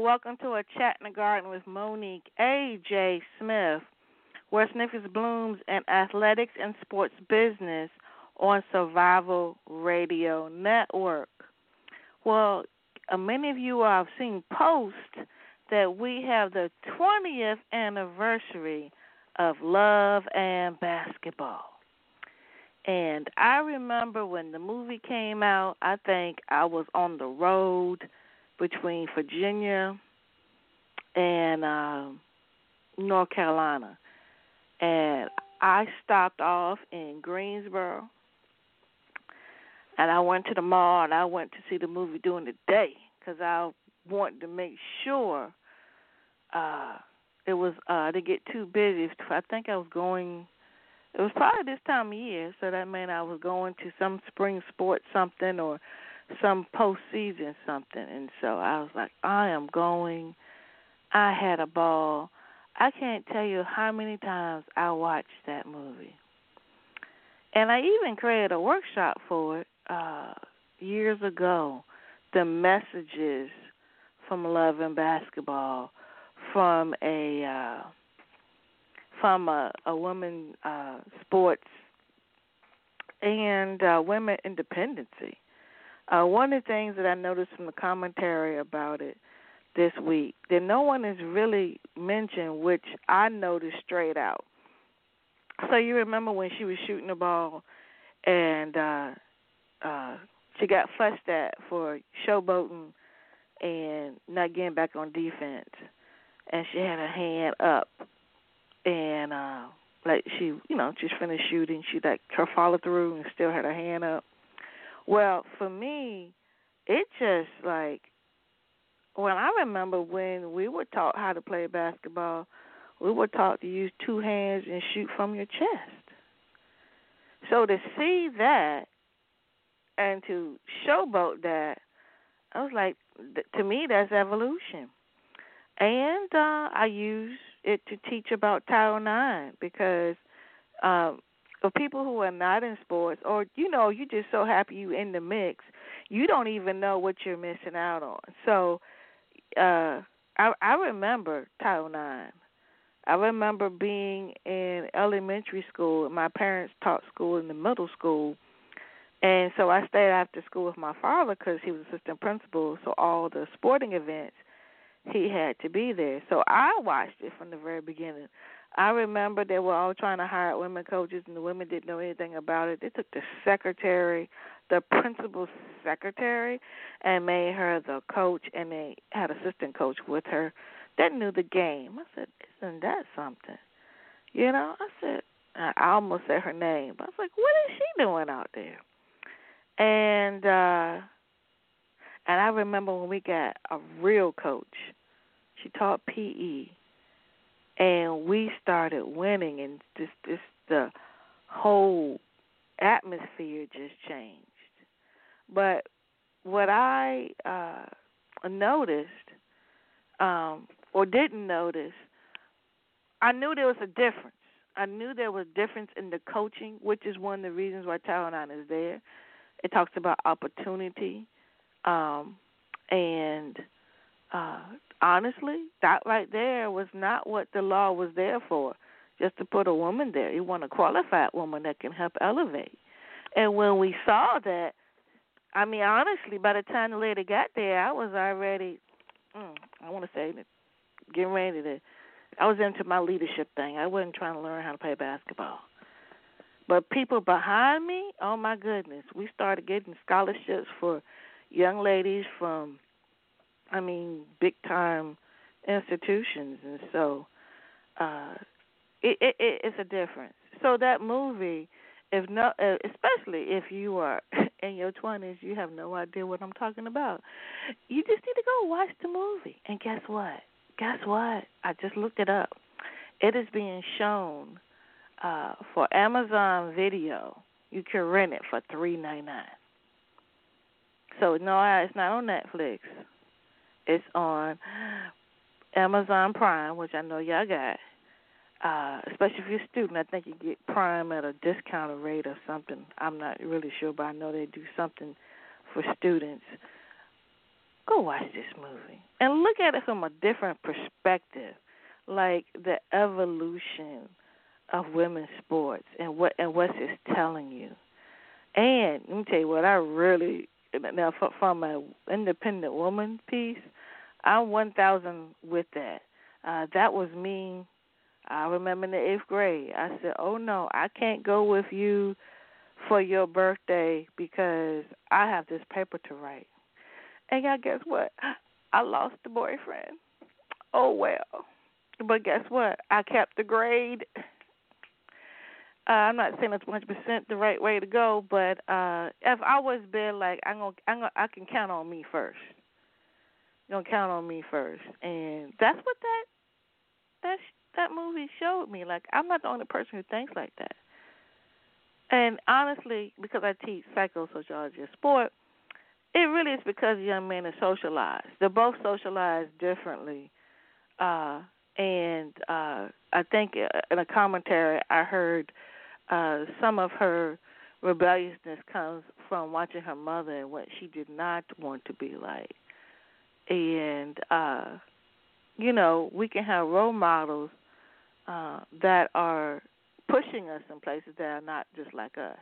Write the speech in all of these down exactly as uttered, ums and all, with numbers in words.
and welcome to A Chat in the Garden with Monique A J. Smith, where Significance Blooms in Athletics and Sports Business on Survival Radio Network. Well, uh, many of you have seen posts that we have the twentieth anniversary of Love and Basketball. And I remember when the movie came out, I think I was on the road between Virginia and uh, North Carolina. And I stopped off in Greensboro, and I went to the mall, and I went to see the movie during the day because I wanted to make sure uh, it was uh, to get too busy. I think I was going... It was probably this time of year, so that meant I was going to some spring sports something or some postseason something. And so I was like, I am going. I had a ball. I can't tell you how many times I watched that movie. And I even created a workshop for it uh, years ago, the messages from Love and Basketball from a uh, – from a, a woman uh, sports and uh, women independency. Uh, one of the things that I noticed from the commentary about it this week, that no one has really mentioned, which I noticed straight out. So you remember when she was shooting the ball and uh, uh, she got fussed at for showboating and not getting back on defense, and she had her hand up. And, uh, like, she, you know, just finished shooting. She, like, her follow-through and still had her hand up. Well, for me, it just, like, when I remember when we were taught how to play basketball, we were taught to use two hands and shoot from your chest. So to see that and to showboat that, I was like, to me, that's evolution. And uh, I use it to teach about Title nine because um, for people who are not in sports or, you know, you're just so happy you're in the mix, you don't even know what you're missing out on. So uh, I, I remember Title nine. I remember being in elementary school. My parents taught school in the middle school, and so I stayed after school with my father because he was assistant principal, so all the sporting events, he had to be there. So I watched it from the very beginning. I remember they were all trying to hire women coaches, and the women didn't know anything about it. They took the secretary, the principal's secretary, and made her the coach, and they had assistant coach with her that knew the game. I said, isn't that something? You know, I said, I almost said her name, but I was like, what is she doing out there? And, uh, And I remember when we got a real coach. She taught P E, and we started winning, and just, just the whole atmosphere just changed. But what I uh, noticed um, or didn't notice, I knew there was a difference. I knew there was a difference in the coaching, which is one of the reasons why Title nine is there. It talks about opportunity. Um, and uh, honestly, that right there was not what the law was there for, just to put a woman there. You want a qualified woman that can help elevate. And when we saw that, I mean, honestly, by the time the lady got there, I was already, mm, I want to say, getting ready to, I was into my leadership thing. I wasn't trying to learn how to play basketball. But people behind me, oh, my goodness, we started getting scholarships for young ladies from, I mean, big-time institutions. And so uh, it, it, it's a difference. So that movie, if no, especially if you are in your twenties, you have no idea what I'm talking about. You just need to go watch the movie. And guess what? Guess what? I just looked it up. It is being shown uh, for Amazon Video. You can rent it for three ninety-nine. So, no, it's not on Netflix. It's on Amazon Prime, which I know y'all got. Uh, especially if you're a student, I think you get Prime at a discounted rate or something. I'm not really sure, but I know they do something for students. go watch this movie and look at it from a different perspective, like the evolution of women's sports and what and what it's telling you. And let me tell you what I really, now from an independent woman piece, I'm one thousand with that. Uh, that was me. I remember in the eighth grade, I said, oh, no, I can't go with you for your birthday because I have this paper to write. And y'all, guess what? I lost the boyfriend. Oh, well. But guess what? I kept the grade. Uh, I'm not saying it's one hundred percent the right way to go, but uh, I've always been like, I'm gonna, I'm gonna, I can count on me first. Gonna count on me first. And that's what that, that, that movie showed me. Like, I'm not the only person who thinks like that. And honestly, because I teach psychosociology of sport, it really is because young men are socialized. They're both socialized differently. Uh, and uh, I think in a commentary I heard uh, some of her rebelliousness comes from watching her mother and what she did not want to be like. And, uh, you know, we can have role models uh, that are pushing us in places that are not just like us.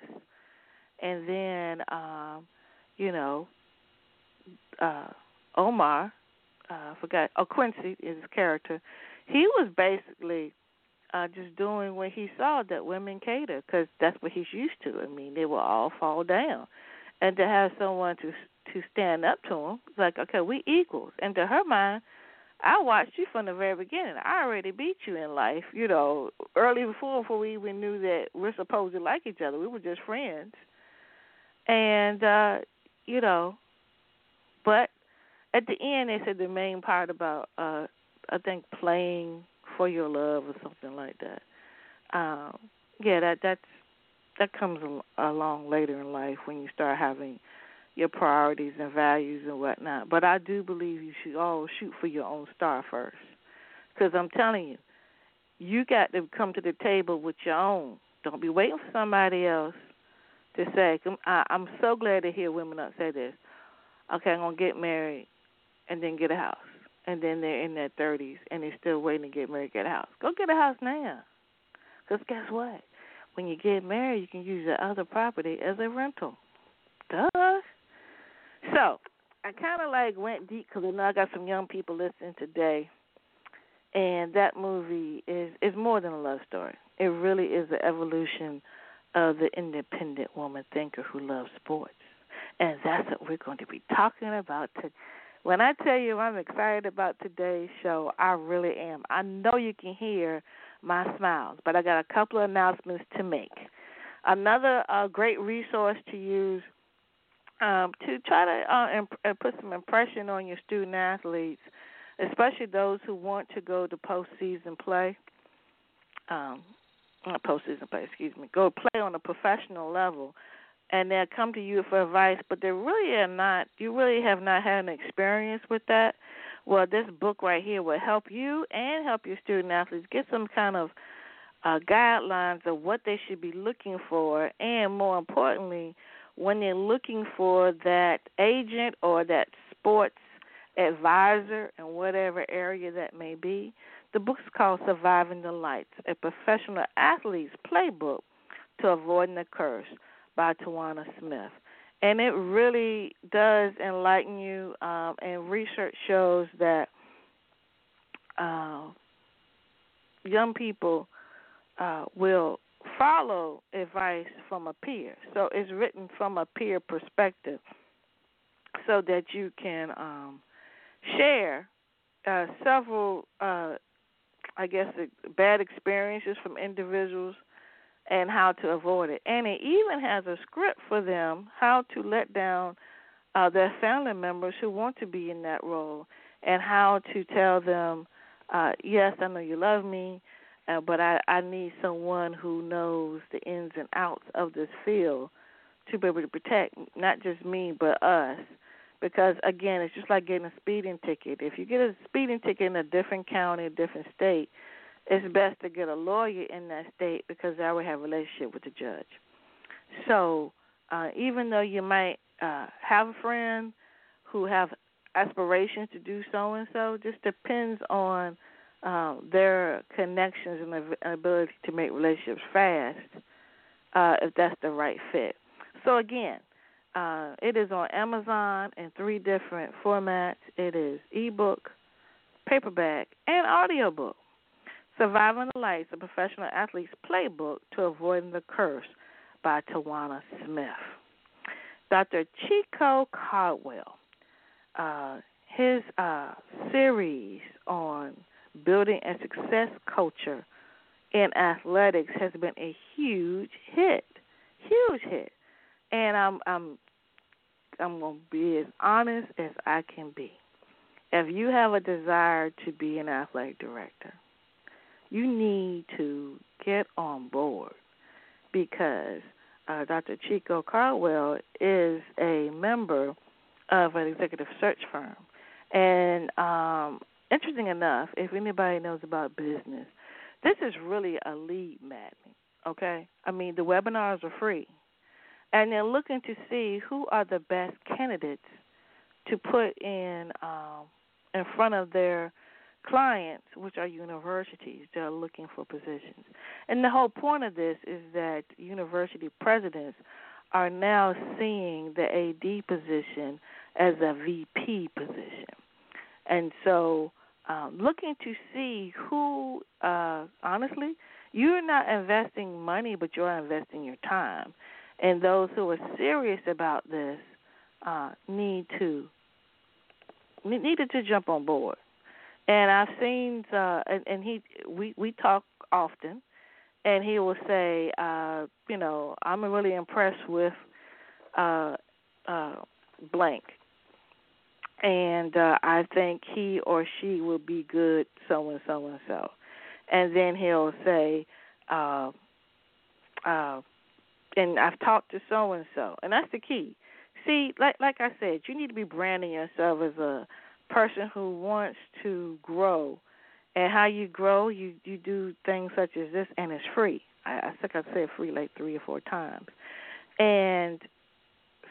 And then, um, you know, uh, Omar, uh, forgot, oh, Quincy is his character. He was basically uh, just doing what he saw that women cater because that's what he's used to. I mean, they will all fall down. And to have someone to to stand up to him, like, okay, we equals. And to her mind, I watched you from the very beginning. I already beat you in life, you know, early before, before we even knew that we're supposed to like each other. We were just friends. And, uh, you know, but at the end they said the main part about, uh, I think, playing for your love or something like that. Um, yeah, that that's, that comes along later in life when you start having your priorities and values and whatnot. But I do believe you should all shoot for your own star first. Because I'm telling you, you got to come to the table with your own. Don't be waiting for somebody else to say, I'm so glad to hear women not say this. Okay, I'm going to get married and then get a house. And then they're in their thirties and they're still waiting to get married, get a house. Go get a house now. Because guess what? When you get married, you can use your other property as a rental. Duh. So I kind of like went deep because I know I got some young people listening today, and that movie is, is more than a love story. It really is the evolution of the independent woman thinker who loves sports, and that's what we're going to be talking about today. When I tell you I'm excited about today's show, I really am. I know you can hear my smiles, but I got a couple of announcements to make. Another uh, great resource to use Um, to try to uh, imp- put some impression on your student athletes, especially those who want to go to postseason play. Um, not postseason play, excuse me. Go play on a professional level, and they'll come to you for advice, but they really are not, you really have not had an experience with that. Well, this book right here will help you and help your student athletes get some kind of uh, guidelines of what they should be looking for, and more importantly, when they're looking for that agent or that sports advisor in whatever area that may be. The book's called Surviving the Lights, A Professional Athlete's Playbook to Avoiding the Curse by Tawana Smith. And it really does enlighten you, um, and research shows that uh, young people uh, will follow advice from a peer. So it's written from a peer perspective so that you can um, share uh, several, uh, I guess, bad experiences from individuals and how to avoid it. And it even has a script for them how to let down uh, their family members who want to be in that role and how to tell them, uh, yes, I know you love me, Uh, but I, I need someone who knows the ins and outs of this field to be able to protect not just me but us. Because, again, it's just like getting a speeding ticket. If you get a speeding ticket in a different county, a different state, it's best to get a lawyer in that state because they already have a relationship with the judge. So uh, even though you might uh, have a friend who have aspirations to do so and so. Just depends on uh, their connections and the ability to make relationships fast, uh, if that's the right fit. So again, uh, it is on Amazon in three different formats. It is ebook, paperback, and audiobook. Surviving the Lights, a professional athlete's playbook to avoiding the curse, by Tawana Smith. Doctor Chico Caldwell, uh, his uh, series on building a success culture in athletics has been a huge hit, huge hit. And I'm I'm I'm gonna be as honest as I can be. If you have a desire to be an athletic director, you need to get on board, because uh, Doctor Chico Caldwell is a member of an executive search firm. And um, interesting enough, if anybody knows about business, this is really a lead magnet, okay? I mean, the webinars are free. And they're looking to see who are the best candidates to put in um, in front of their clients, which are universities. They're looking for positions. And the whole point of this is that university presidents are now seeing the A D position as a V P position. And so um, looking to see who, uh, honestly, you're not investing money, but you're investing your time. And those who are serious about this uh, need to needed to jump on board. And I've seen, uh, and, and he, we, we talk often, and he will say, uh, you know, I'm really impressed with uh, uh, blank, and uh, I think he or she will be good so and so and so. And then he'll say, uh, uh, and I've talked to so and so, and that's the key. See, like like I said, you need to be branding yourself as a person who wants to grow. And how you grow, you, you do things such as this, and it's free. I, I think I said free like three or four times. And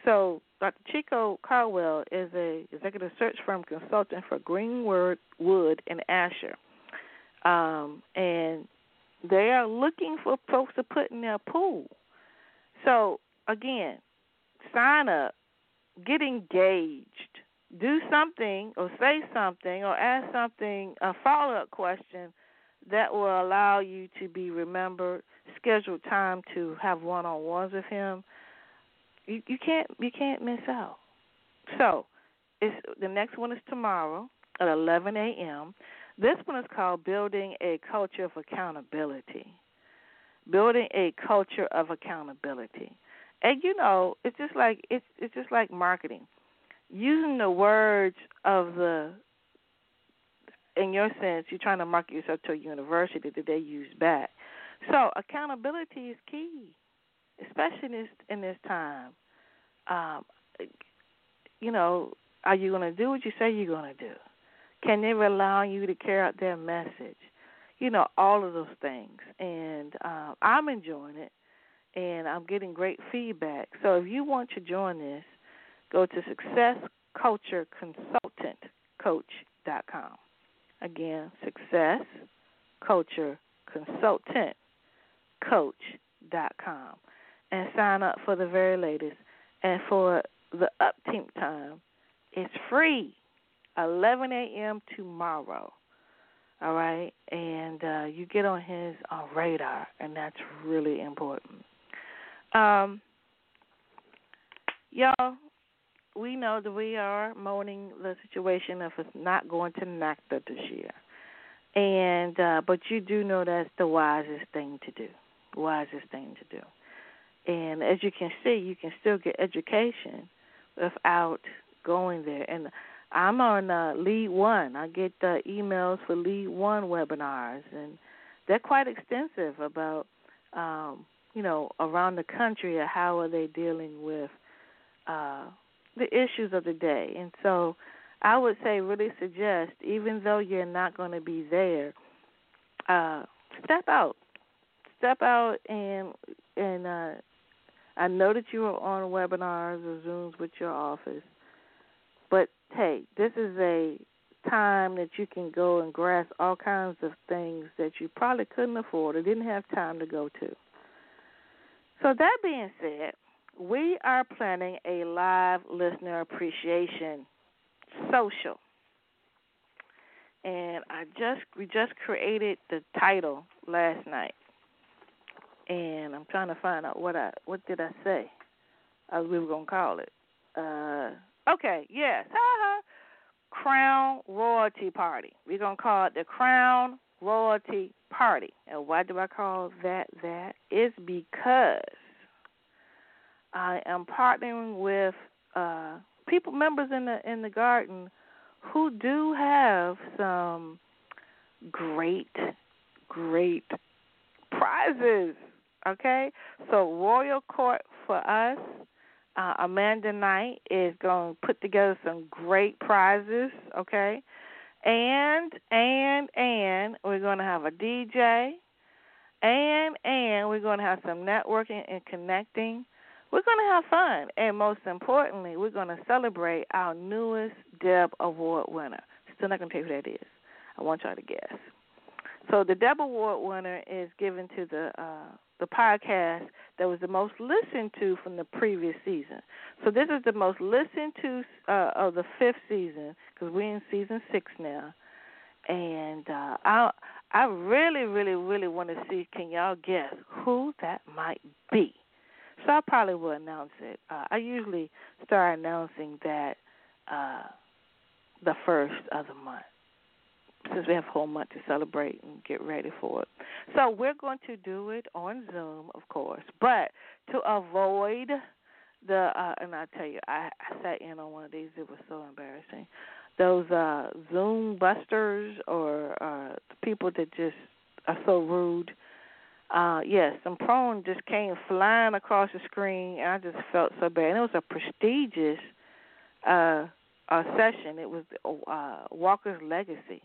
so Doctor Chico Caldwell is a executive search firm consultant for Greenwood and Asher. Um, and they are looking for folks to put in their pool. So, again, sign up, get engaged. Do something or say something or ask something, a follow-up question that will allow you to be remembered, schedule time to have one-on-ones with him. You, you can't you can't miss out. So it's, the next one is tomorrow at eleven a.m. This one is called Building a Culture of Accountability. Building a Culture of Accountability. And, you know, it's just like it's it's just like marketing. Using the words of the, in your sense, you're trying to market yourself to a university that they use back. So accountability is key, especially in this, in this time. Um, you know, are you going to do what you say you're going to do? Can they rely on you to carry out their message? You know, all of those things. And um, I'm enjoying it, and I'm getting great feedback. So if you want to join this, go to success culture consultant coach dot com. Again, success culture consultant coach dot com. And sign up for the very latest. And for the upteenth time, it's free, eleven a.m. tomorrow. All right? And uh, you get on his uh, radar, and that's really important. Um, y'all, we know that we are mourning the situation of us not going to NACTA this year. and uh, But you do know that's the wisest thing to do, wisest thing to do. And as you can see, you can still get education without going there. And I'm on uh, Lead One. I get uh, emails for Lead One webinars, and they're quite extensive about, um, you know, around the country, how are they dealing with uh the issues of the day. And so I would say really suggest, even though you're not going to be there, uh, step out. Step out and and uh, I know that you are on webinars or Zooms with your office, but hey, this is a time that you can go and grasp all kinds of things that you probably couldn't afford or didn't have time to go to. So that being said, we are planning a live listener appreciation social. And I just we just created the title last night. And I'm trying to find out what I what did I say I we were going to call it. Uh, okay, yes. Ha-ha. Crown Royalty Party. We're going to call it the Crown Royalty Party. And why do I call that that? It's because I am partnering with uh, people, members in the in the garden who do have some great, great prizes, okay? So Royal Court for Us, uh, Amanda Knight is going to put together some great prizes, okay? And, and, and we're going to have a D J, and, and we're going to have some networking and connecting. We're going to have fun, and most importantly, we're going to celebrate our newest Deb Award winner. Still not going to tell you who that is. I want y'all to guess. So the Deb Award winner is given to the uh, the podcast that was the most listened to from the previous season. So this is the most listened to uh, of the fifth season because we're in season six now. And uh, I I really, really, really want to see, can y'all guess who that might be? So I probably will announce it. Uh, I usually start announcing that uh, the first of the month, since we have a whole month to celebrate and get ready for it. So we're going to do it on Zoom, of course, but to avoid the, uh, and I tell you, I, I sat in on one of these. It was so embarrassing. Those uh, Zoom busters or uh, people that just are so rude. Uh, yes, some porn just came flying across the screen, and I just felt so bad. And it was a prestigious uh, uh, session. It was uh, Walker's Legacy,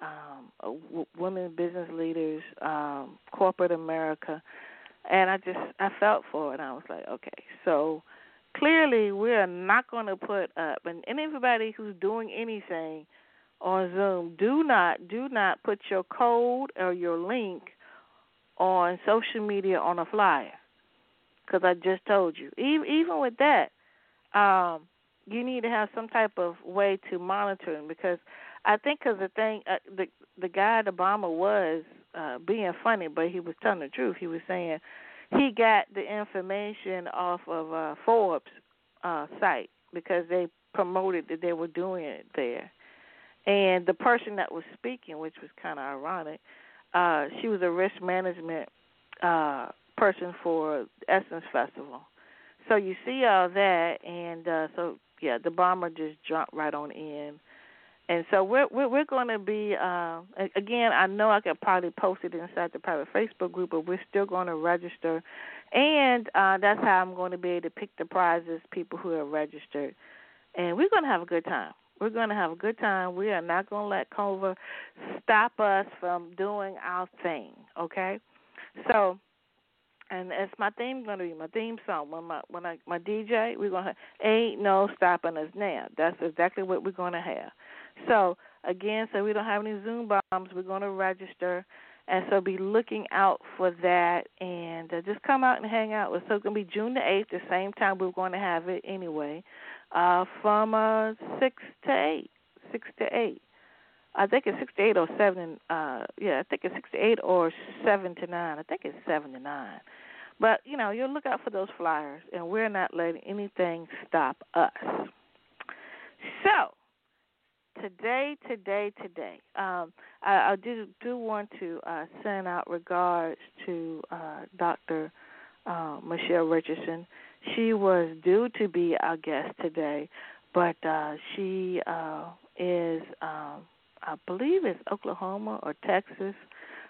um, uh, w- women business leaders, um, corporate America, and I just I felt for it. I was like, okay, so clearly we are not going to put up, and anybody who's doing anything on Zoom, do not do not put your code or your link on social media on a flyer, because I just told you. Even, even with that, um, you need to have some type of way to monitor them, because I think because the thing, uh, the the guy at Obama was uh, being funny, but he was telling the truth. He was saying he got the information off of uh, Forbes uh, site because they promoted that they were doing it there, and the person that was speaking, which was kind of ironic. Uh, she was a risk management uh, person for Essence Festival. So you see all that, and uh, so, yeah, the bomber just jumped right on in. And so we're we're, we're going to be, uh, again, I know I could probably post it inside the private Facebook group, but we're still going to register. And uh, that's how I'm going to be able to pick the prizes, people who are registered. And we're going to have a good time. We're going to have a good time. We are not going to let COVID stop us from doing our thing, okay? So, and it's my theme going to be my theme song. When my when I, my D J, we're going to have, ain't no stopping us now. That's exactly what we're going to have. So, again, so we don't have any Zoom bombs. We're going to register. And so be looking out for that. And uh, just come out and hang out. So it's going to be June the eighth, the same time we're going to have it anyway. Uh, from uh, six to eight, six to eight. I think it's six to eight or seven. Uh, yeah, I think it's six to eight or seven to nine. I think it's seven to nine. But, you know, you'll look out for those flyers, and we're not letting anything stop us. So, today, today, today, um, I, I do, do want to uh, send out regards to uh, Doctor Uh, Michelle Richardson. She was due to be our guest today, but uh, she uh, is, um, I believe it's Oklahoma or Texas.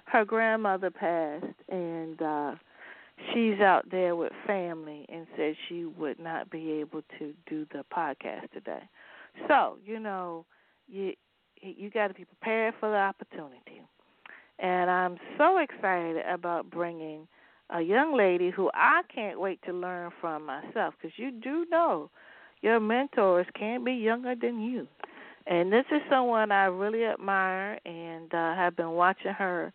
Her grandmother passed, and uh, she's out there with family and said she would not be able to do the podcast today. So, you know, you, you got to be prepared for the opportunity. And I'm so excited about bringing a young lady who I can't wait to learn from myself, because you do know your mentors can be younger than you. And this is someone I really admire, and uh, have been watching her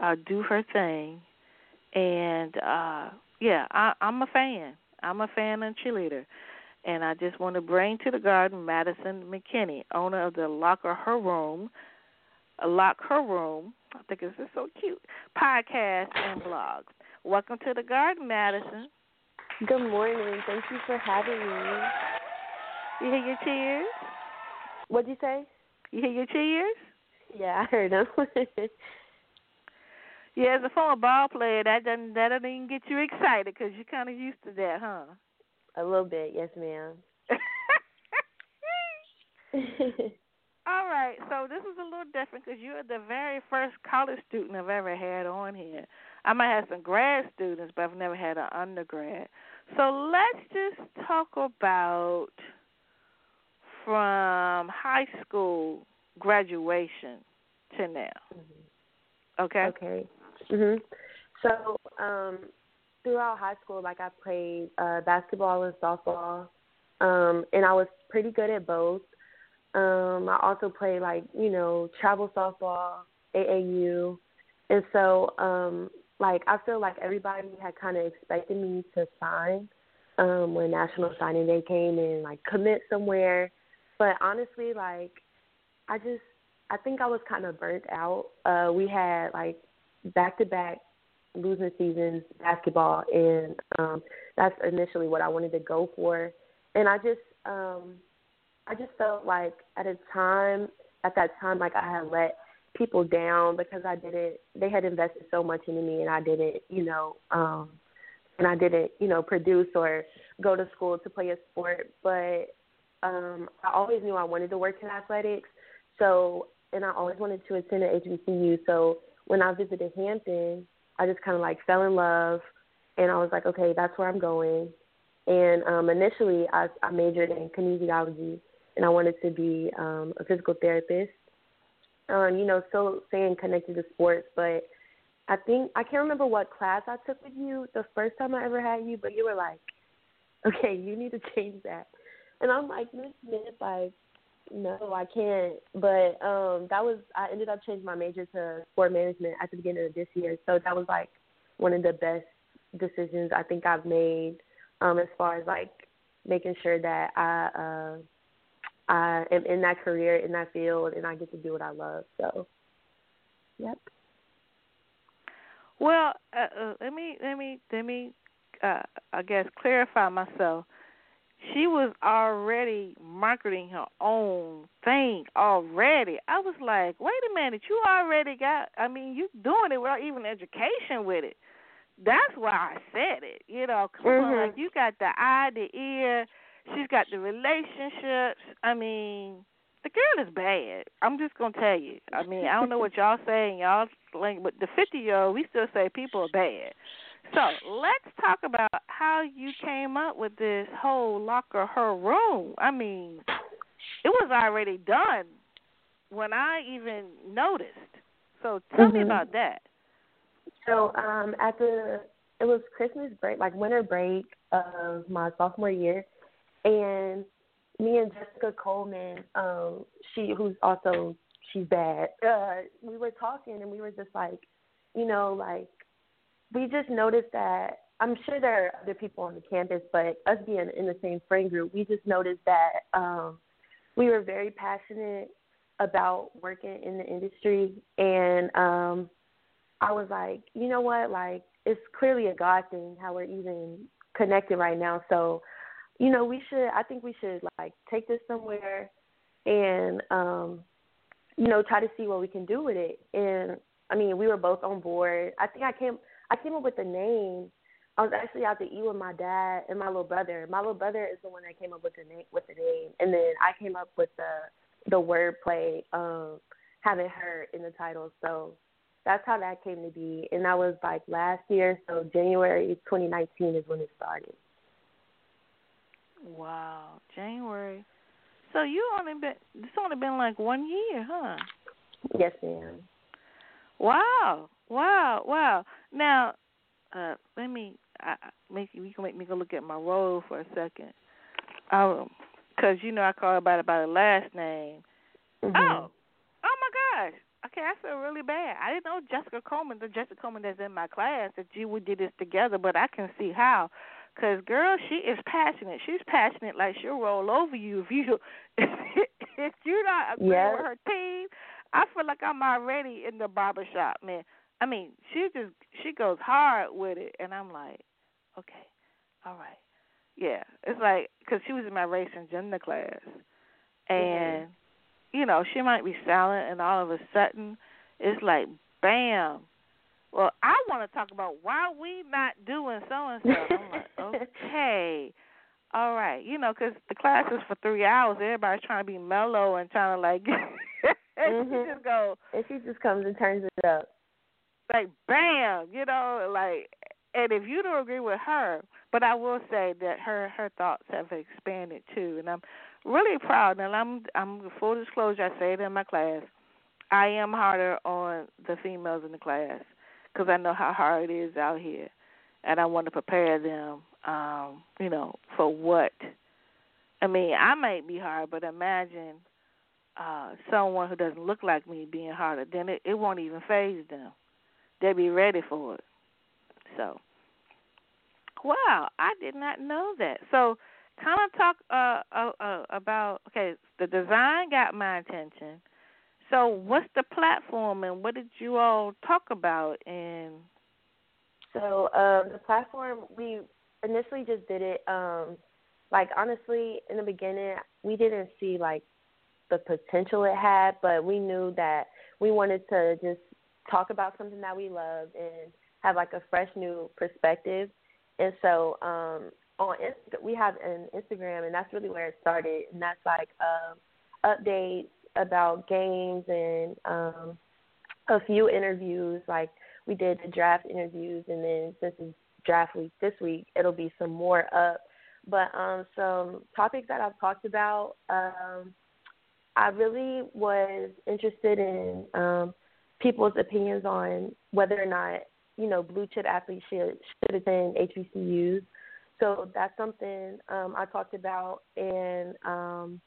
uh, do her thing. And, uh, yeah, I, I'm a fan. I'm a fan and cheerleader. And I just want to bring to the garden Madison McKinney, owner of the LockHERoom, LockHERoom, I think this is so cute, podcast and blogs. Welcome to the garden, Madison. Good morning. Thank you for having me. You hear your cheers? What'd you say? You hear your cheers? Yeah, I heard them. Yeah, as a former ball player, that doesn't that doesn't even get you excited because you're kind of used to that, huh? A little bit, yes, ma'am. All right, so this is a little different because you're the very first college student I've ever had on here. I might have some grad students, but I've never had an undergrad. So let's just talk about from high school graduation to now. Mm-hmm. Okay? Okay. Mm-hmm. So um, throughout high school, like, I played uh, basketball and softball, um, and I was pretty good at both. Um, I also played, like, you know, travel softball, A A U. And so, um, like, I feel like everybody had kind of expected me to sign um, when National Signing Day came and, like, commit somewhere. But honestly, like, I just, I think I was kind of burnt out. Uh, we had, like, back-to-back losing seasons, basketball, and um, that's initially what I wanted to go for. And I just, um, I just felt like at a time, at that time, like, I had let people down because I didn't, they had invested so much into me and I didn't, you know, um, and I didn't, you know, produce or go to school to play a sport. But um, I always knew I wanted to work in athletics. So, and I always wanted to attend an H B C U. So when I visited Hampton, I just kind of like fell in love and I was like, okay, that's where I'm going. And um, initially I, I majored in kinesiology. And I wanted to be um, a physical therapist, um, you know, still staying connected to sports. But I think, I can't remember what class I took with you the first time I ever had you, but you were like, okay, you need to change that. And I'm like, Miss Smith, like, no, I can't. But um, that was, I ended up changing my major to sport management at the beginning of this year. So that was like one of the best decisions I think I've made um, as far as like making sure that I, uh, I am in that career, in that field, and I get to do what I love. So, yep. Well, uh, uh, let me, let me, let me, uh, I guess, clarify myself. She was already marketing her own thing already. I was like, wait a minute, you already got, I mean, you doing it without even education with it. That's why I said it, you know, come mm-hmm. on, like, you got the eye, the ear. She's got the relationships. I mean, the girl is bad. I'm just going to tell you. I mean, I don't know what y'all saying, y'all slang, but the fifty-year-old, we still say people are bad. So let's talk about how you came up with this whole LockHERoom. I mean, it was already done when I even noticed. So tell mm-hmm. me about that. So um, at the it was Christmas break, like winter break of my sophomore year. And me and Jessica Coleman, um, she who's also, she's bad, uh, we were talking and we were just like, you know, like, we just noticed that, I'm sure there are other people on the campus, but us being in the same friend group, we just noticed that um, we were very passionate about working in the industry. And um, I was like, you know what, like, it's clearly a God thing how we're even connected right now. So, you know, we should, I think we should, like, take this somewhere and, um, you know, try to see what we can do with it. And, I mean, we were both on board. I think I came I came up with the name. I was actually out to eat with my dad and my little brother. My little brother is the one that came up with the name. With the name. And then I came up with the, the wordplay um, having her in the title. So that's how that came to be. And that was, like, last year. So January twenty nineteen is when it started. Wow, January. So you only been, it's only been like one year, huh? Yes, ma'am. Wow, wow, wow. Now, uh, let me, I, make you, you can make me go look at my role for a second. I, because, you know, I called her by, by her last name. Mm-hmm. Oh, oh, my gosh. Okay, I feel really bad. I didn't know Jessica Coleman, the Jessica Coleman that's in my class, that you would do this together, but I can see how. Because, girl, she is passionate. She's passionate like she'll roll over you if you if you're not agreeing yes. with her team. I feel like I'm already in the barbershop, man. I mean, she just she goes hard with it, and I'm like, okay, all right. Yeah, it's like because she was in my race and gender class, and, mm-hmm. you know, she might be silent, and all of a sudden it's like, bam. Well, I want to talk about why we not doing so-and-so. I'm like, okay, all right. You know, because the class is for three hours. Everybody's trying to be mellow and trying to, like, mm-hmm. she just go. And she just comes and turns it up. Like, bam, you know, like, and if you don't agree with her, but I will say that her, her thoughts have expanded, too, and I'm really proud. And I'm, I'm full disclosure, I say it in my class, I am harder on the females in the class. Because I know how hard it is out here, and I want to prepare them, um, you know, for what. I mean, I might be hard, but imagine uh, someone who doesn't look like me being harder. Then it, it won't even phase them. They'll be ready for it. So, wow, I did not know that. So kind of talk uh, uh, uh, about, okay, the design got my attention. So what's the platform, and what did you all talk about? And so um, the platform, we initially just did it, um, like, honestly, in the beginning, we didn't see, like, the potential it had, but we knew that we wanted to just talk about something that we loved and have, like, a fresh new perspective. And so um, on Inst- we have an Instagram, and that's really where it started, and that's, like, um, updates about games and um, a few interviews. Like, we did the draft interviews, and then since it's draft week this week, it'll be some more up. But um, some topics that I've talked about, um, I really was interested in um, people's opinions on whether or not, you know, blue-chip athletes should, should attend H B C Us. So that's something um, I talked about, and um,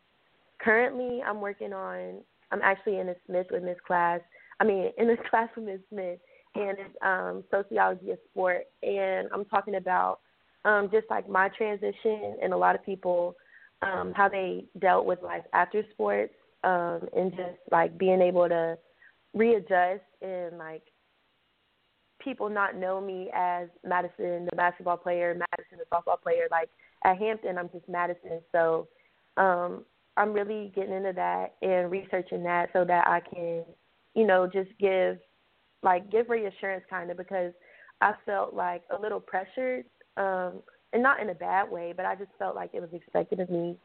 currently, I'm working on, I'm actually in a Smith with Miss Class, I mean, in a class with Miss Smith, and it's um, sociology of sport, and I'm talking about um, just, like, my transition and a lot of people, um, how they dealt with life after sports, um, and just, like, being able to readjust and, like, people not know me as Madison, the basketball player, Madison, the softball player. Like, at Hampton, I'm just Madison, so um I'm really getting into that and researching that so that I can, you know, just give, like, give reassurance kind of, because I felt, like, a little pressured, um, and not in a bad way, but I just felt like it was expected of me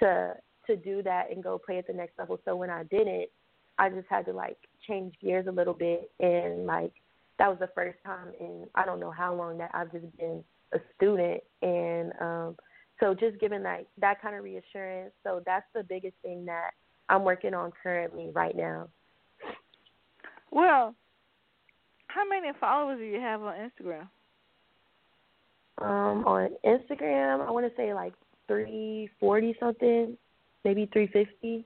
to to do that and go play at the next level. So when I didn't, I just had to, like, change gears a little bit, and, like, that was the first time in I don't know how long that I've just been a student, and um so just giving that, that kind of reassurance. So that's the biggest thing that I'm working on currently right now. Well, how many followers do you have on Instagram? Um, on Instagram, I want to say like three forty something, maybe three fifty.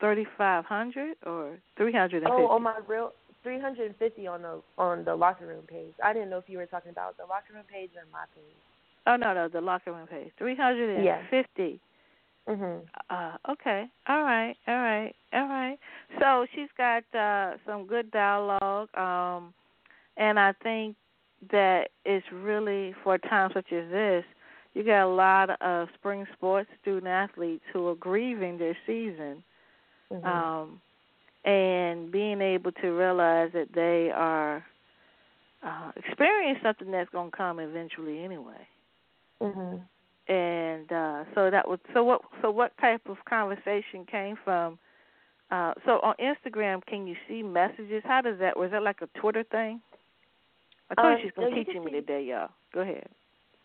thirty-five hundred or three hundred fifty? Oh, on my real three hundred fifty on the on the locker room page. I didn't know if you were talking about the locker room page or my page. Oh, no, no, the locker room page. three hundred fifty. Yeah. Mm-hmm. Uh, okay. All right, all right, all right. So she's got uh, some good dialogue, um, and I think that it's really, for a time such as this, you got a lot of spring sports student-athletes who are grieving their season, mm-hmm. um, and being able to realize that they are uh, experiencing something that's going to come eventually anyway. Mm-hmm. And uh, so that was so. What so what type of conversation came from? Uh, so on Instagram, can you see messages? How does that? Was that like a Twitter thing? I thought uh, she's gonna so teach me today, y'all. Go ahead.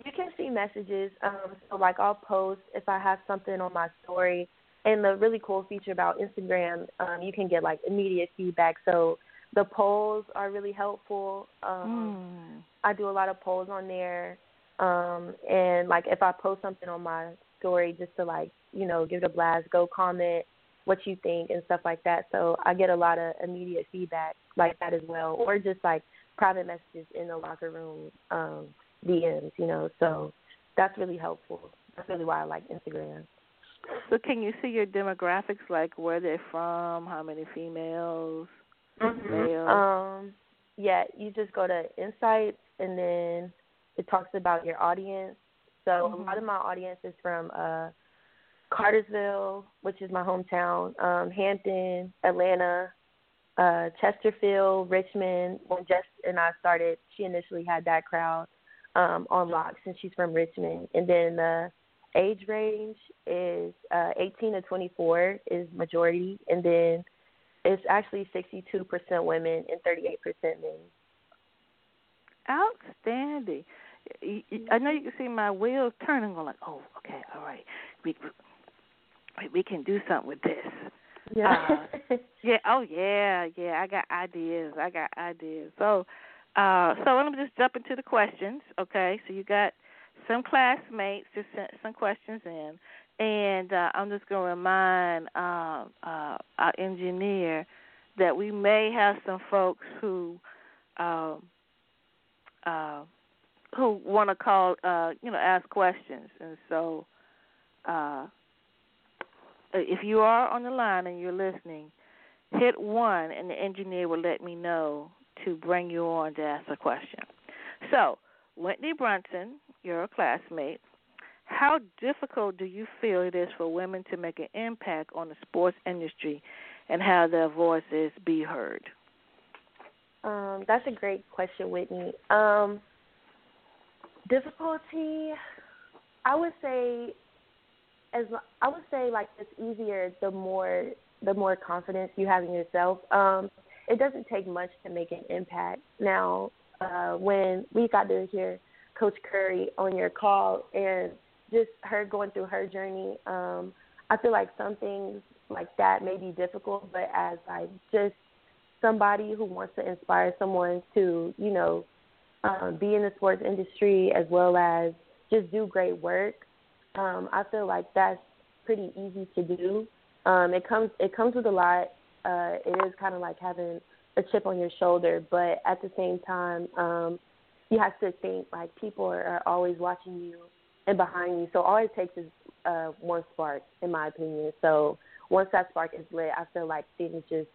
You can see messages. Um, so like I'll post if I have something on my story. And the really cool feature about Instagram, um, you can get like immediate feedback. So the polls are really helpful. Um, mm. I do a lot of polls on there. Um, and, like, if I post something on my story just to, like, you know, give it a blast, go comment what you think and stuff like that. So I get a lot of immediate feedback like that as well, or just, like, private messages in the locker room um, D Ms, you know. So that's really helpful. That's really why I like Instagram. So can you see your demographics, like where they're from, how many females, mm-hmm. males? Um, yeah, you just go to Insights, and then it talks about your audience. So mm-hmm. a lot of my audience is from uh, Cartersville, which is my hometown, um, Hampton, Atlanta, uh, Chesterfield, Richmond. When Jess and I started, she initially had that crowd um, on Lock, since she's from Richmond. And then the uh, age range is uh, eighteen to twenty-four is majority, and then it's actually sixty-two percent women and thirty-eight percent men. Outstanding. I know you can see my wheels turning. I'm like, oh, okay, all right. We we can do something with this. Yeah. Uh, yeah. Oh, yeah, yeah. I got ideas. I got ideas. So, uh, so let me just jump into the questions, okay? So you got some classmates just sent some questions in, and uh, I'm just going to remind uh, uh, our engineer that we may have some folks who um, uh, who want to call, uh, you know, ask questions. And so uh, if you are on the line and you're listening, hit one, and the engineer will let me know to bring you on to ask a question. So, Whitney Brunson, your classmate, how difficult do you feel it is for women to make an impact on the sports industry and have their voices be heard? Um, that's a great question, Whitney. Um, difficulty, I would say, as I would say, like, it's easier the more the more confidence you have in yourself. Um, it doesn't take much to make an impact. Now, uh, when we got to hear Coach Curry on your call and just her going through her journey, um, I feel like some things like that may be difficult, but as like just somebody who wants to inspire someone to, you know, um, be in the sports industry as well as just do great work, um, I feel like that's pretty easy to do. Um, it comes it comes with a lot. Uh, it is kind of like having a chip on your shoulder, but at the same time, um, you have to think, like, people are always watching you and behind you. So all it takes is uh, one spark, in my opinion. So once that spark is lit, I feel like things just,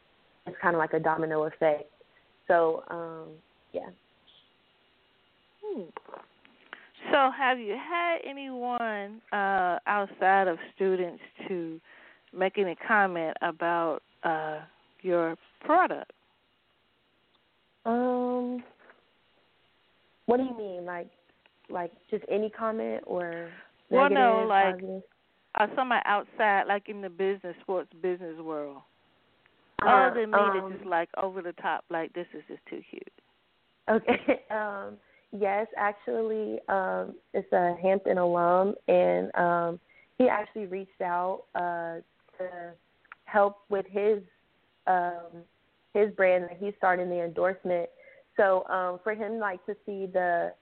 it's kind of like a domino effect. So, um, yeah. Hmm. So have you had anyone uh, outside of students to make any comment about uh, your product? Um... What do you mean, like, like just any comment or negative? Well, no, like uh, somebody outside, like in the business, sports business world. Uh, Other than me, um, that's just like over the top, like this is just too cute. Okay. um, yes, actually, um, it's a Hampton alum, and um, he actually reached out uh, to help with his um, his brand that he's starting, the endorsement. So um, for him, like, to see the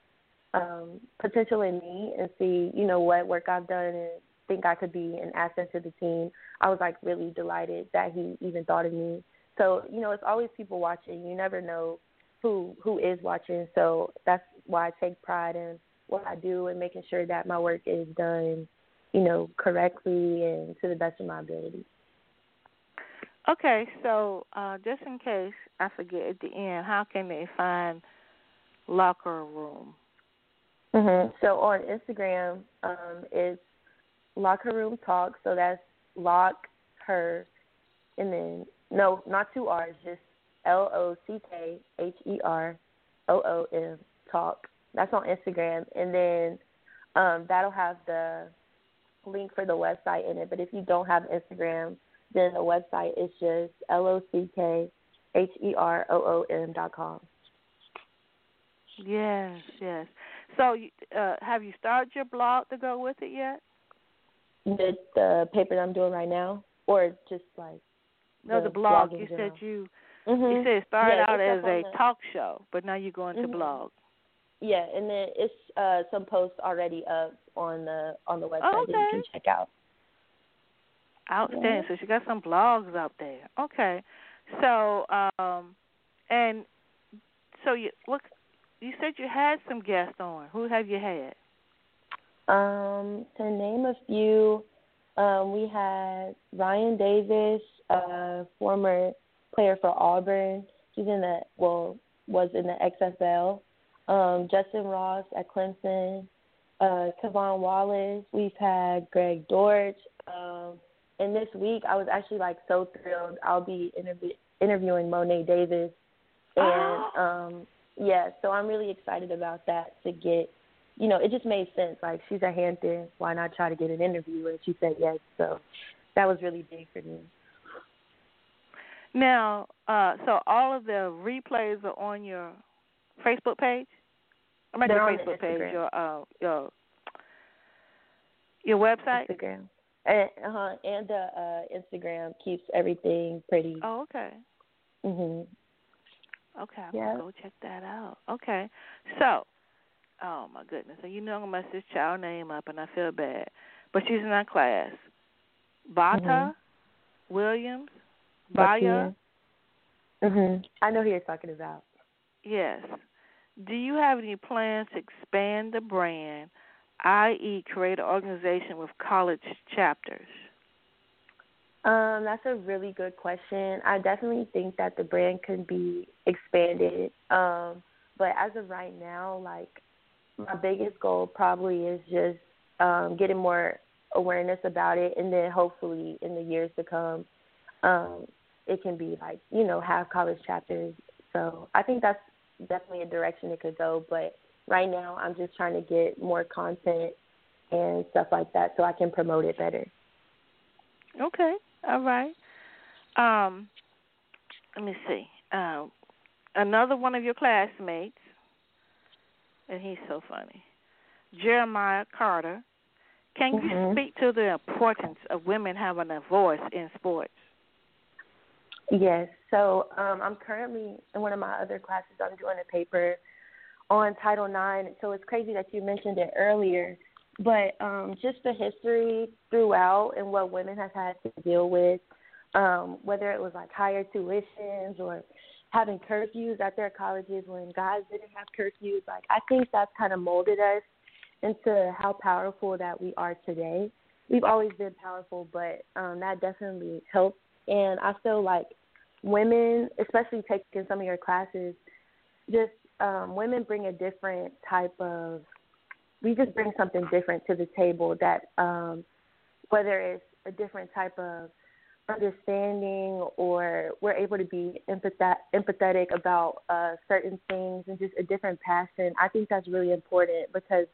um, potential in me and see, you know, what work I've done and think I could be an asset to the team, I was, like, really delighted that he even thought of me. So, you know, it's always people watching. You never know who who is watching. So that's why I take pride in what I do and making sure that my work is done, you know, correctly and to the best of my ability. Okay, so uh, just in case I forget at the end, how can they find Locker Room? Mm-hmm. So on Instagram, um, it's Locker Room Talk. So that's Lock Her, and then no, not two R's, just L O C K H E R O O M Talk. That's on Instagram, and then um, that'll have the link for the website in it. But if you don't have Instagram, then the website is just L O C K H E R O O M dot com. Yes, yes. So uh, have you started your blog to go with it yet? The, the paper that I'm doing right now? Or just like No, the, the blog. You said you, mm-hmm. you said it started yeah, out as a talk show, but now you're going mm-hmm. to blog. Yeah, and then it's uh, some posts already up on the on the website oh, okay. that you can check out. Outstanding. Yeah. So she got some blogs out there. Okay. So um, and so you look. You said you had some guests on. Who have you had? Um, to name a few, um, we had Ryan Davis, a former player for Auburn. He's in the well was in the X F L. Um, Justin Ross at Clemson, uh, Kevon Wallace. We've had Greg Dortch. Um, and this week, I was actually like so thrilled. I'll be intervie- interviewing Monet Davis, and um, yeah, so I'm really excited about that. To get, you know, it just made sense. Like she's at Hampton, why not try to get an interview? And she said yes, so that was really big for me. Now, uh, so all of the replays are on your Facebook page? I'm not your Facebook page, your uh, your your website, Instagram, and uh, and the uh, Instagram keeps everything pretty. Oh, okay. Mhm. Okay, I'm yeah. gonna go check that out. Okay, so, oh my goodness, so you know I'm gonna mess this child name up, and I feel bad, but she's in our class. Bata mm-hmm. Williams, Baya. Mhm. I know who you're talking about. Yes. Do you have any plans to expand the brand, that is create an organization with college chapters? Um, that's a really good question. I definitely think that the brand can be expanded. Um, but as of right now, like, my biggest goal probably is just um, getting more awareness about it, and then hopefully in the years to come, um, it can be like, you know, have college chapters. So I think that's definitely a direction it could go, but right now I'm just trying to get more content and stuff like that so I can promote it better. Okay, all right. Um, let me see. Uh, another one of your classmates, and he's so funny, Jeremiah Carter. Can you mm-hmm. speak to the importance of women having a voice in sports? Yes. So um, I'm currently in one of my other classes. I'm doing a paper on Title nine. So it's crazy that you mentioned it earlier. But um, just the history throughout and what women have had to deal with, um, whether it was like higher tuitions or having curfews at their colleges when guys didn't have curfews. Like I think that's kind of molded us into how powerful that we are today. We've always been powerful, but um, that definitely helped. And I feel like women, especially taking some of your classes, just um, women bring a different type of, we just bring something different to the table that um, whether it's a different type of understanding or we're able to be empath- empathetic about uh, certain things and just a different passion. I think that's really important because,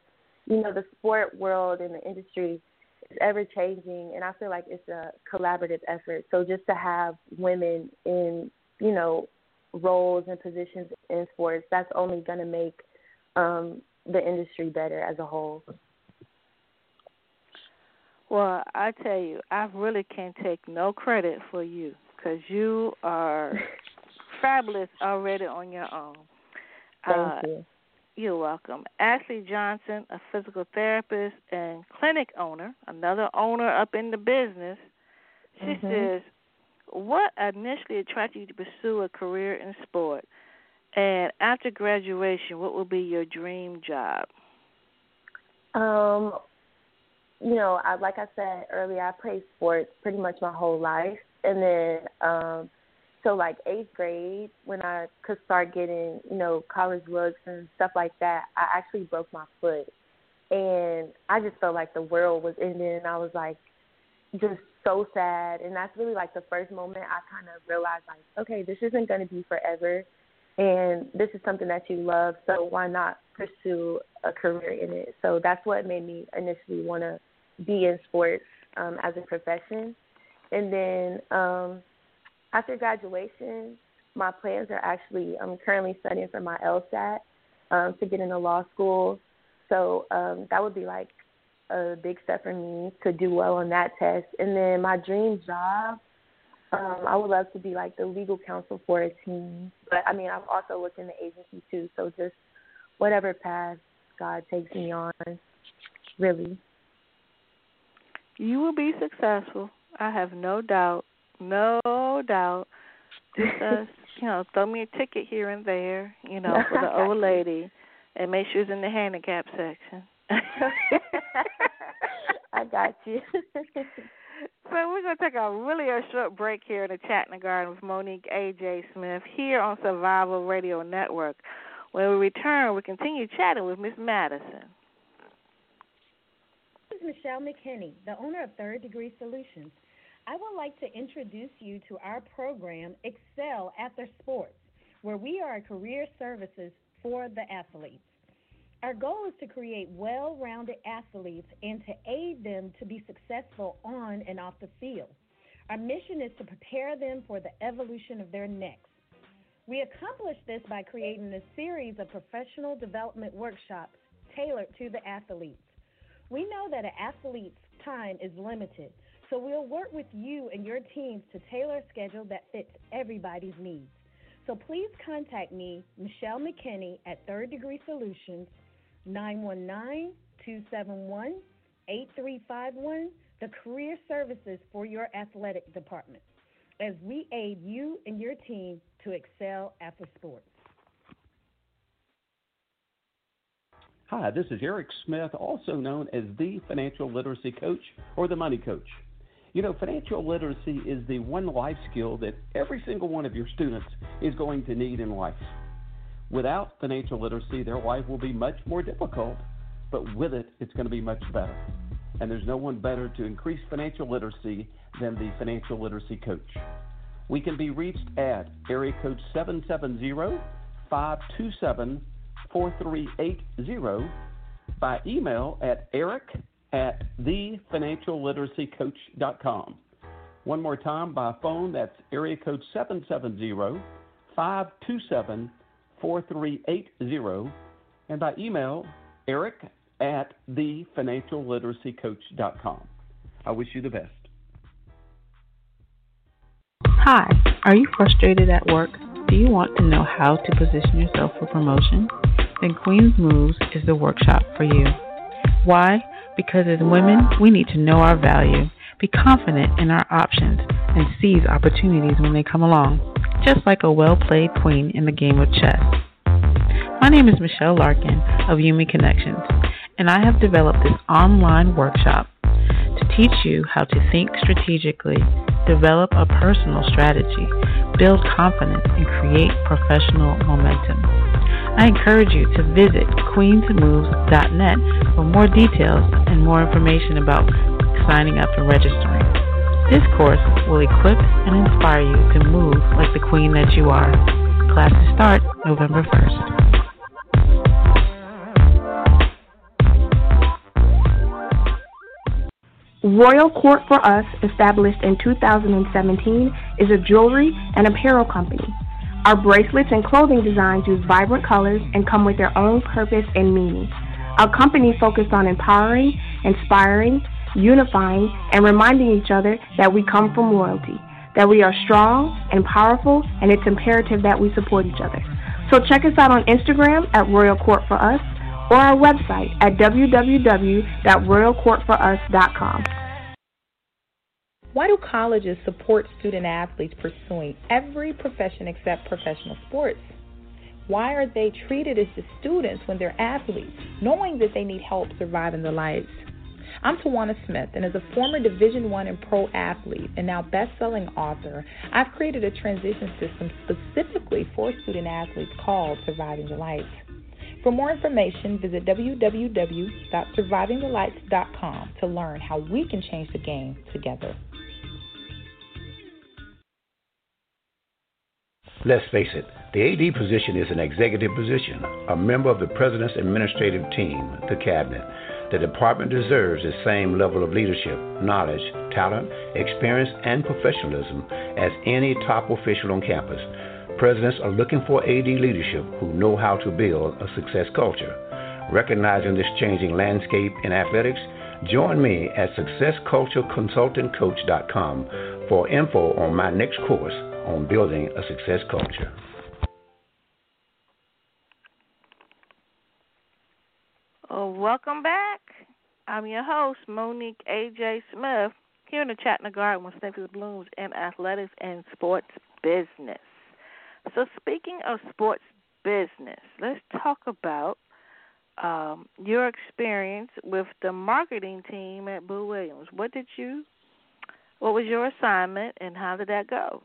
you know, the sport world and the industry, it's ever-changing, and I feel like it's a collaborative effort. So just to have women in, you know, roles and positions in sports, that's only going to make um, the industry better as a whole. Well, I tell you, I really can't take no credit for you because you are fabulous already on your own. Thank uh, you. You're welcome. Ashley Johnson, a physical therapist and clinic owner, another owner up in the business, she mm-hmm. says, what initially attracted you to pursue a career in sport? And after graduation, what will be your dream job? Um, you know, I, like I said earlier, I played sports pretty much my whole life. And then um, so, like, eighth grade, when I could start getting, you know, college looks and stuff like that, I actually broke my foot. And I just felt like the world was ending, and I was, like, just so sad. And that's really, like, the first moment I kind of realized, like, okay, this isn't going to be forever, and this is something that you love, so why not pursue a career in it? So that's what made me initially want to be in sports um, as a profession. And then um, after graduation, my plans are actually, I'm currently studying for my LSAT um, to get into law school. So um, that would be like a big step for me to do well on that test. And then my dream job, um, I would love to be like the legal counsel for a team. But I mean, I've also looked in the agency too. So just whatever path God takes me on, really. You will be successful. I have no doubt. No doubt. Just, uh, you know, throw me a ticket here and there, you know, for the old lady, and make sure it's in the handicap section. I got you. So we're going to take a really a short break here in the Chat in the Garden with Monique A J. Smith here on Survival Radio Network. When we return, we continue chatting with Miss Madison. This is Michelle McKinney, the owner of Third Degree Solutions. I would like to introduce you to our program, Excel After Sports, where we are career services for the athletes. Our goal is to create well-rounded athletes and to aid them to be successful on and off the field. Our mission is to prepare them for the evolution of their next. We accomplish this by creating a series of professional development workshops tailored to the athletes. We know that an athlete's time is limited, so we'll work with you and your teams to tailor a schedule that fits everybody's needs. So please contact me, Michelle McKinney, at Third Degree Solutions, nine one nine, two seven one, eight three five one, the career services for your athletic department, as we aid you and your team to excel after sports. Hi, this is Eric Smith, also known as the Financial Literacy Coach or the Money Coach. You know, financial literacy is the one life skill that every single one of your students is going to need in life. Without financial literacy, their life will be much more difficult, but with it, it's going to be much better. And there's no one better to increase financial literacy than the Financial Literacy Coach. We can be reached at area code seven seven zero, five two seven, four three eight zero by email at eric at the financial literacy coach dot com. One more time, by phone, that's area code seven seven zero, five two seven, four three eight zero. four three eight zero, and by email, eric at the financial literacy coach dot com. I wish you the best. Hi, are you frustrated at work? Do you want to know how to position yourself for promotion? Then Queens Moves is the workshop for you. Why? Because as women, we need to know our value, be confident in our options, and seize opportunities when they come along, just like a well-played queen in the game of chess. My name is Michelle Larkin of Yumi Connections, and I have developed this online workshop to teach you how to think strategically, develop a personal strategy, build confidence, and create professional momentum. I encourage you to visit queens moves dot net for more details and more information about signing up and registering. This course will equip and inspire you to move like the queen that you are. Classes start November first. Royal Court for Us, established in two thousand seventeen, is a jewelry and apparel company. Our bracelets and clothing designs use vibrant colors and come with their own purpose and meaning. Our company focused on empowering, inspiring, unifying, and reminding each other that we come from royalty, that we are strong and powerful, and it's imperative that we support each other. So check us out on Instagram at Royal Court for Us or our website at w w w dot royal court for us dot com. Why do colleges support student athletes pursuing every profession except professional sports? Why are they treated as the students when they're athletes, knowing that they need help surviving the lights? I'm Tawana Smith, and as a former Division One and pro athlete and now best-selling author, I've created a transition system specifically for student athletes called Surviving the Lights. For more information, visit w w w dot surviving the lights dot com to learn how we can change the game together. Let's face it, the A D position is an executive position, a member of the president's administrative team, the cabinet. The department deserves the same level of leadership, knowledge, talent, experience, and professionalism as any top official on campus. Presidents are looking for A D leadership who know how to build a success culture. Recognizing this changing landscape in athletics, join me at success culture consultant coach dot com for info on my next course on building a success culture. Well, welcome back. I'm your host, Monique A J. Smith, here in the Chattanooga Garden with Significance Blooms in Athletics and Sports Business. So speaking of sports business, let's talk about um, your experience with the marketing team at Boo Williams. What did you, what was your assignment, and how did that go?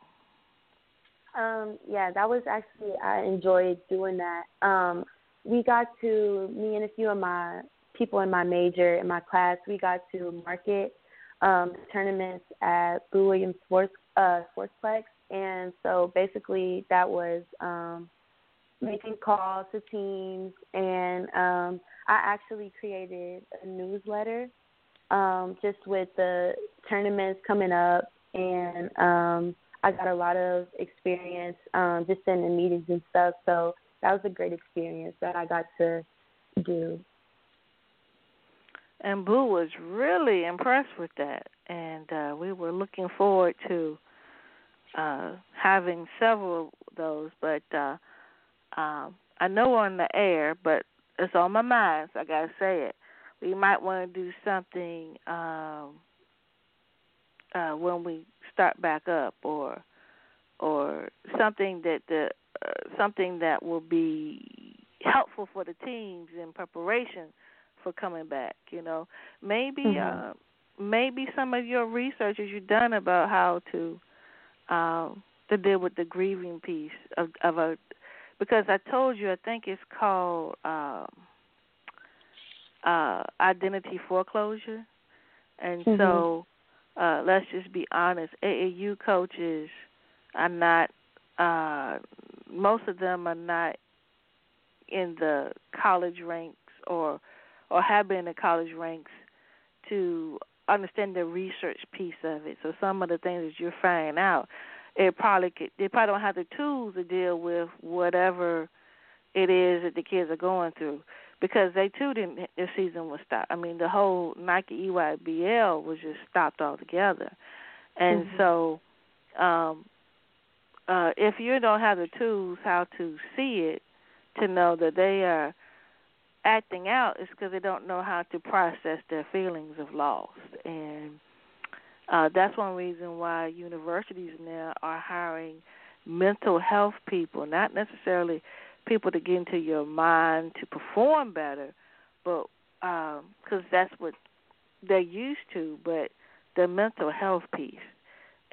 Um, yeah, that was actually, I enjoyed doing that. Um, we got to, me and a few of my people in my major, in my class, we got to market um, tournaments at Boo Williams Sports, uh, Sportsplex. And so basically that was um, making calls to teams, and um, I actually created a newsletter um, just with the tournaments coming up, and um, I got a lot of experience um, just in the meetings and stuff. So that was a great experience that I got to do. And Boo was really impressed with that, and uh, we were looking forward to Uh, having several of those, but uh, um, I know we're on the air, but it's on my mind, so I gotta say it. We might want to do something um, uh, when we start back up, or or something that the uh, something that will be helpful for the teams in preparation for coming back. You know, maybe mm-hmm. uh, maybe some of your research that you've done about how to. Um, to deal with the grieving piece of, of a, because I told you, I think it's called um, uh, identity foreclosure. And mm-hmm. so uh, let's just be honest, A A U coaches are not, uh, most of them are not in the college ranks or, or have been in the college ranks to understand the research piece of it. So some of the things that you're finding out, it probably could, they probably don't have the tools to deal with whatever it is that the kids are going through, because they too didn't, their season was stopped. I mean, the whole Nike E Y B L was just stopped altogether. And mm-hmm. so um, uh, if you don't have the tools how to see it, to know that they are acting out, is because they don't know how to process their feelings of loss. And uh, that's one reason why universities now are hiring mental health people, not necessarily people to get into your mind to perform better, but because um, that's what they're used to, but the mental health piece.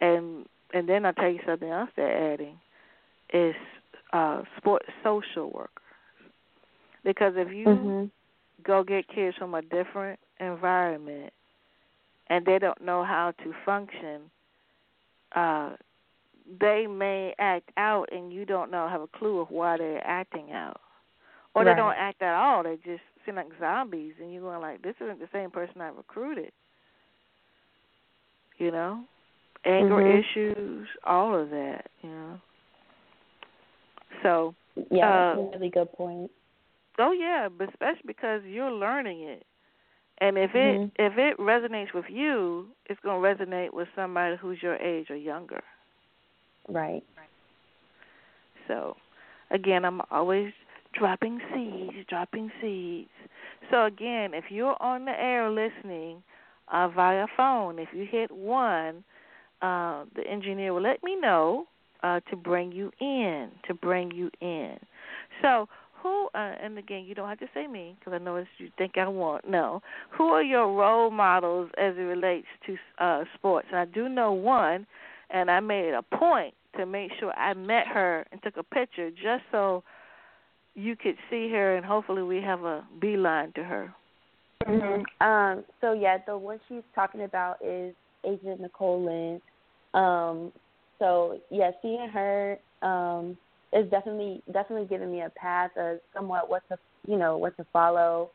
And and then I'll tell you something else they're adding is uh, sports social workers. Because if you mm-hmm. go get kids from a different environment and they don't know how to function, uh, they may act out and you don't know, have a clue of why they're acting out. Or right. They don't act at all. They just seem like zombies, and you're going like, this isn't the same person I recruited. You know? Anger mm-hmm. issues, all of that, you know? So. Yeah, uh, that's a really good point. Oh yeah, but especially because you're learning it, and if mm-hmm. it if it resonates with you, it's gonna resonate with somebody who's your age or younger. Right. So, again, I'm always dropping seeds, dropping seeds. So again, if you're on the air listening uh, via phone, if you hit one, uh, the engineer will let me know uh, to bring you in, to bring you in. So. Who, uh, and again, you don't have to say me because I know it's you think I want. No. Who are your role models as it relates to uh, sports? And I do know one, and I made a point to make sure I met her and took a picture just so you could see her, and hopefully we have a beeline to her. Mm-hmm. Um, so, yeah, the one she's talking about is Agent Nicole Lynn. Um, so, yeah, seeing her um, – It's definitely definitely given me a path of somewhat what to, you know, what to follow.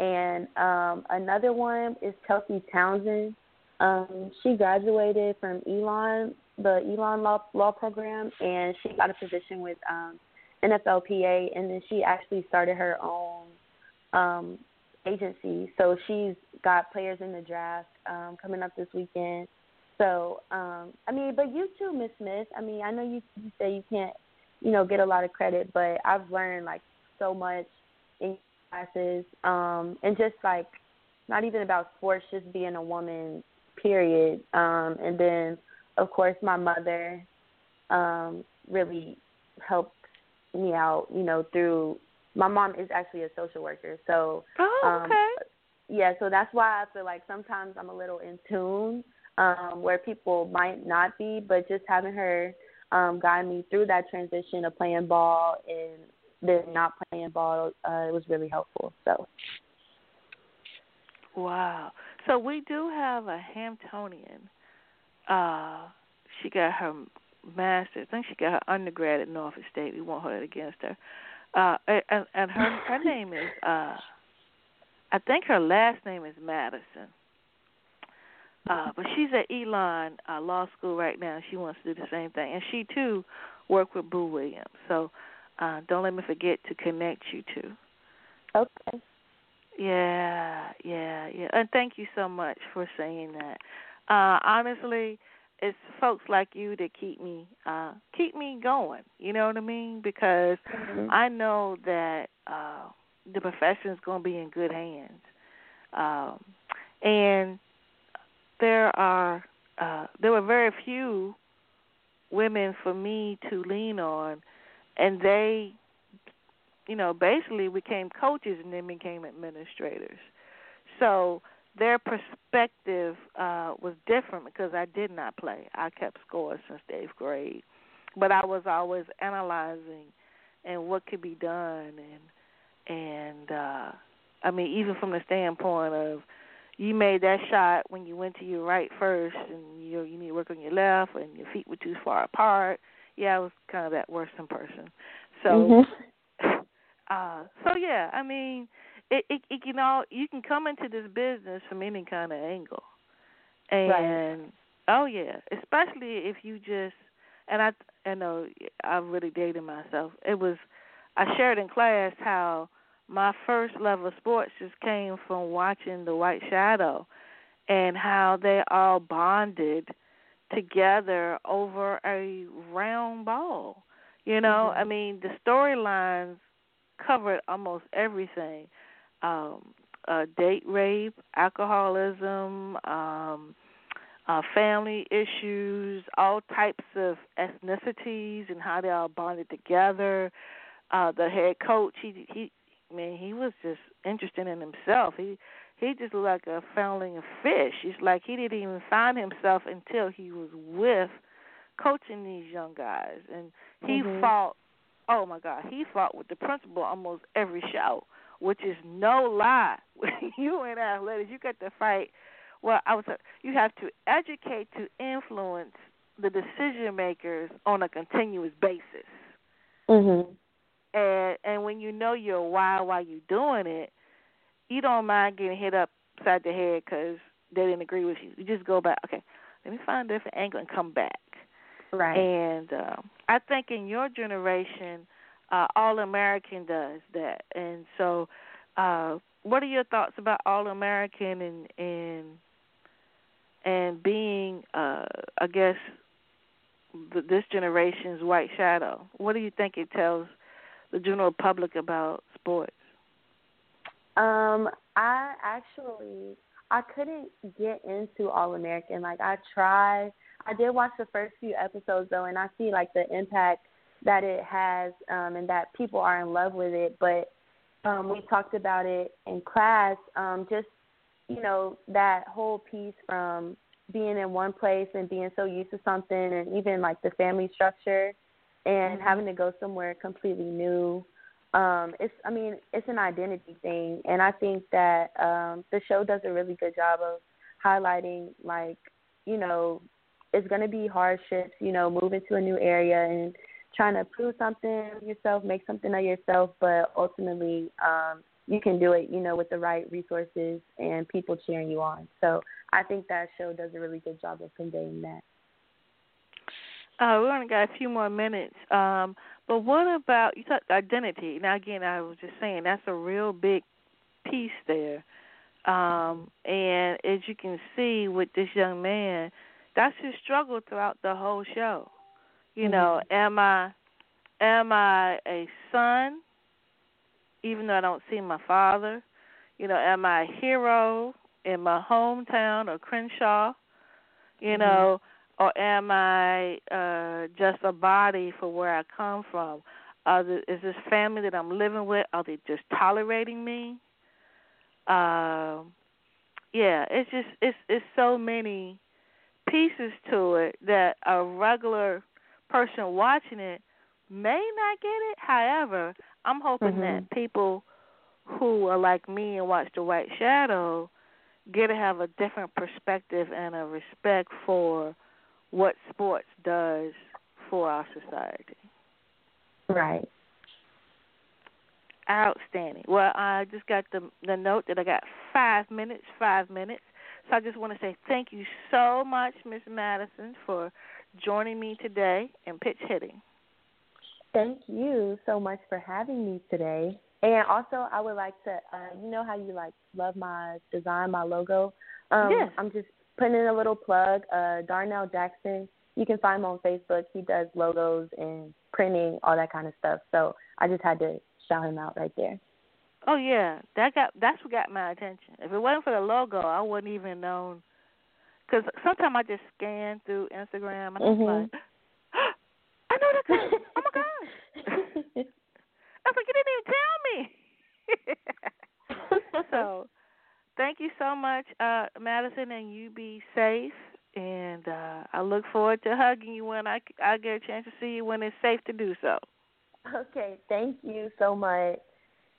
And um, another one is Kelsey Townsend. Um, she graduated from Elon, the Elon Law, Law Program, and she got a position with um, N F L P A, and then she actually started her own um, agency. So she's got players in the draft um, coming up this weekend. So, um, I mean, but you too, Miz Smith. I mean, I know you, you say you can't, you know, get a lot of credit, but I've learned like so much in classes, um, and just like not even about sports, just being a woman, period. Um, and then, of course, my mother um, really helped me out, you know, through my mom is actually a social worker. So, oh, okay. Um, yeah, so that's why I feel like sometimes I'm a little in tune um, where people might not be, but just having her um, guide me through that transition of playing ball and then not playing ball, uh, it was really helpful. So, wow. So we do have a Hamptonian. Uh, she got her master's. I think she got her undergrad at Norfolk State. We won't hold it against her. Uh, and, and her her name is, uh, I think her last name is Madison. Uh, but she's at Elon uh, Law School right now. She wants to do the same thing. And she, too, worked with Boo Williams. So uh, don't let me forget to connect you two. Okay. Yeah, yeah, yeah. And thank you so much for saying that. Uh, honestly, it's folks like you that keep me uh, keep me going, you know what I mean? Because mm-hmm. I know that uh, the profession is going to be in good hands. Um, and there are uh, there were very few women for me to lean on, and they, you know, basically became coaches and then became administrators. So their perspective uh, was different because I did not play. I kept score since the eighth grade. But I was always analyzing and what could be done. And, and uh, I mean, even from the standpoint of you made that shot when you went to your right first and you, you need to work on your left and your feet were too far apart. Yeah, I was kind of that worse than person. So, mm-hmm. uh, so yeah, I mean, It, it, it, you know, you can come into this business from any kind of angle. And, right. oh, yeah, especially if you just, and I, I know I'm really dating myself. It was, I shared in class how my first love of sports just came from watching The White Shadow and how they all bonded together over a round ball. You know, mm-hmm. I mean, the storylines covered almost everything. Um, uh, date rape, alcoholism, um, uh, family issues, all types of ethnicities, and how they all bonded together. Uh, the head coach, he, he, I mean, he was just interested in himself. He, he just looked like a foundling fish. It's like he didn't even find himself until he was with coaching these young guys, and he mm-hmm. fought. Oh my God, he fought with the principal almost every show. Which is no lie. You in athletics, you got to fight. Well, I was. You have to educate to influence the decision makers on a continuous basis. Mm-hmm. And and when you know your why, why you doing it, you don't mind getting hit upside the head because they didn't agree with you. You just go back. Okay, let me find a different angle and come back. Right. And um, I think in your generation. Uh, All-American does that. And so uh, what are your thoughts about All-American and and, and being, uh, I guess, the, this generation's White Shadow? What do you think it tells the general public about sports? Um, I actually, I couldn't get into All-American. Like, I tried. I did watch the first few episodes, though, and I see, like, the impact that it has um, and that people are in love with it. But um, we talked about it in class, um, just, you know, that whole piece from being in one place and being so used to something and even, like, the family structure and mm-hmm. having to go somewhere completely new. Um, it's, I mean, it's an identity thing. And I think that um, the show does a really good job of highlighting, like, you know, it's going to be hardships, you know, moving to a new area and trying to prove something of yourself, make something of yourself, but ultimately um, you can do it, you know, with the right resources and people cheering you on. So I think that show does a really good job of conveying that. Uh, we only got a few more minutes, um, but what about, you talked identity. Now, again, I was just saying that's a real big piece there. Um, and as you can see with this young man, that's his struggle throughout the whole show. You know, am I am I a son? even though I don't see my father? You know, am I a hero in my hometown or Crenshaw? You mm-hmm. know, or am I uh, just a body for where I come from? Are the, is this family that I'm living with, are they just tolerating me? Uh, yeah, it's just it's it's so many pieces to it that a regular person watching it may not get it. However, I'm hoping mm-hmm. that people who are like me and watch The White Shadow get to have a different perspective and a respect for what sports does for our society. Right. Outstanding. Well, I just got the the note that I got five minutes, five minutes. So I just want to say thank you so much, Miz Madison, for joining me today in pitch hitting. Thank you so much for having me today. And also, I would like to, uh, you know how you like love my design, my logo? Um, yes. I'm just putting in a little plug. Uh, Darnell Jackson, you can find him on Facebook. He does logos and printing, all that kind of stuff. So I just had to shout him out right there. Oh, yeah. that got That's what got my attention. If it wasn't for the logo, I wouldn't even known. Because sometimes I just scan through Instagram. And mm-hmm. I'm like, oh, I know that guy. Oh, my God. I was like, you didn't even tell me. So thank you so much, uh, Madison, and you be safe. And uh, I look forward to hugging you when I, I get a chance to see you when it's safe to do so. Okay, thank you so much.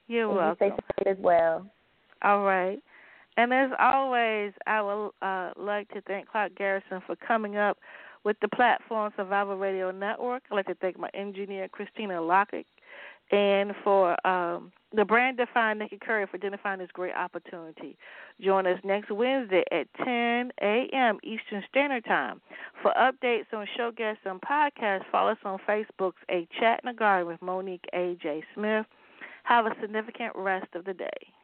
You're and welcome. You stay safe as well. All right. And as always, I would uh, like to thank Clark Garrison for coming up with the platform Survival Radio Network. I'd like to thank my engineer, Christina Lockett, and for um, the brand defined Nikki Curry for identifying this great opportunity. Join us next Wednesday at ten a.m. Eastern Standard Time. For updates on show guests and podcasts, follow us on Facebook's A Chat in the Garden with Monique A J. Smith. Have a significant rest of the day.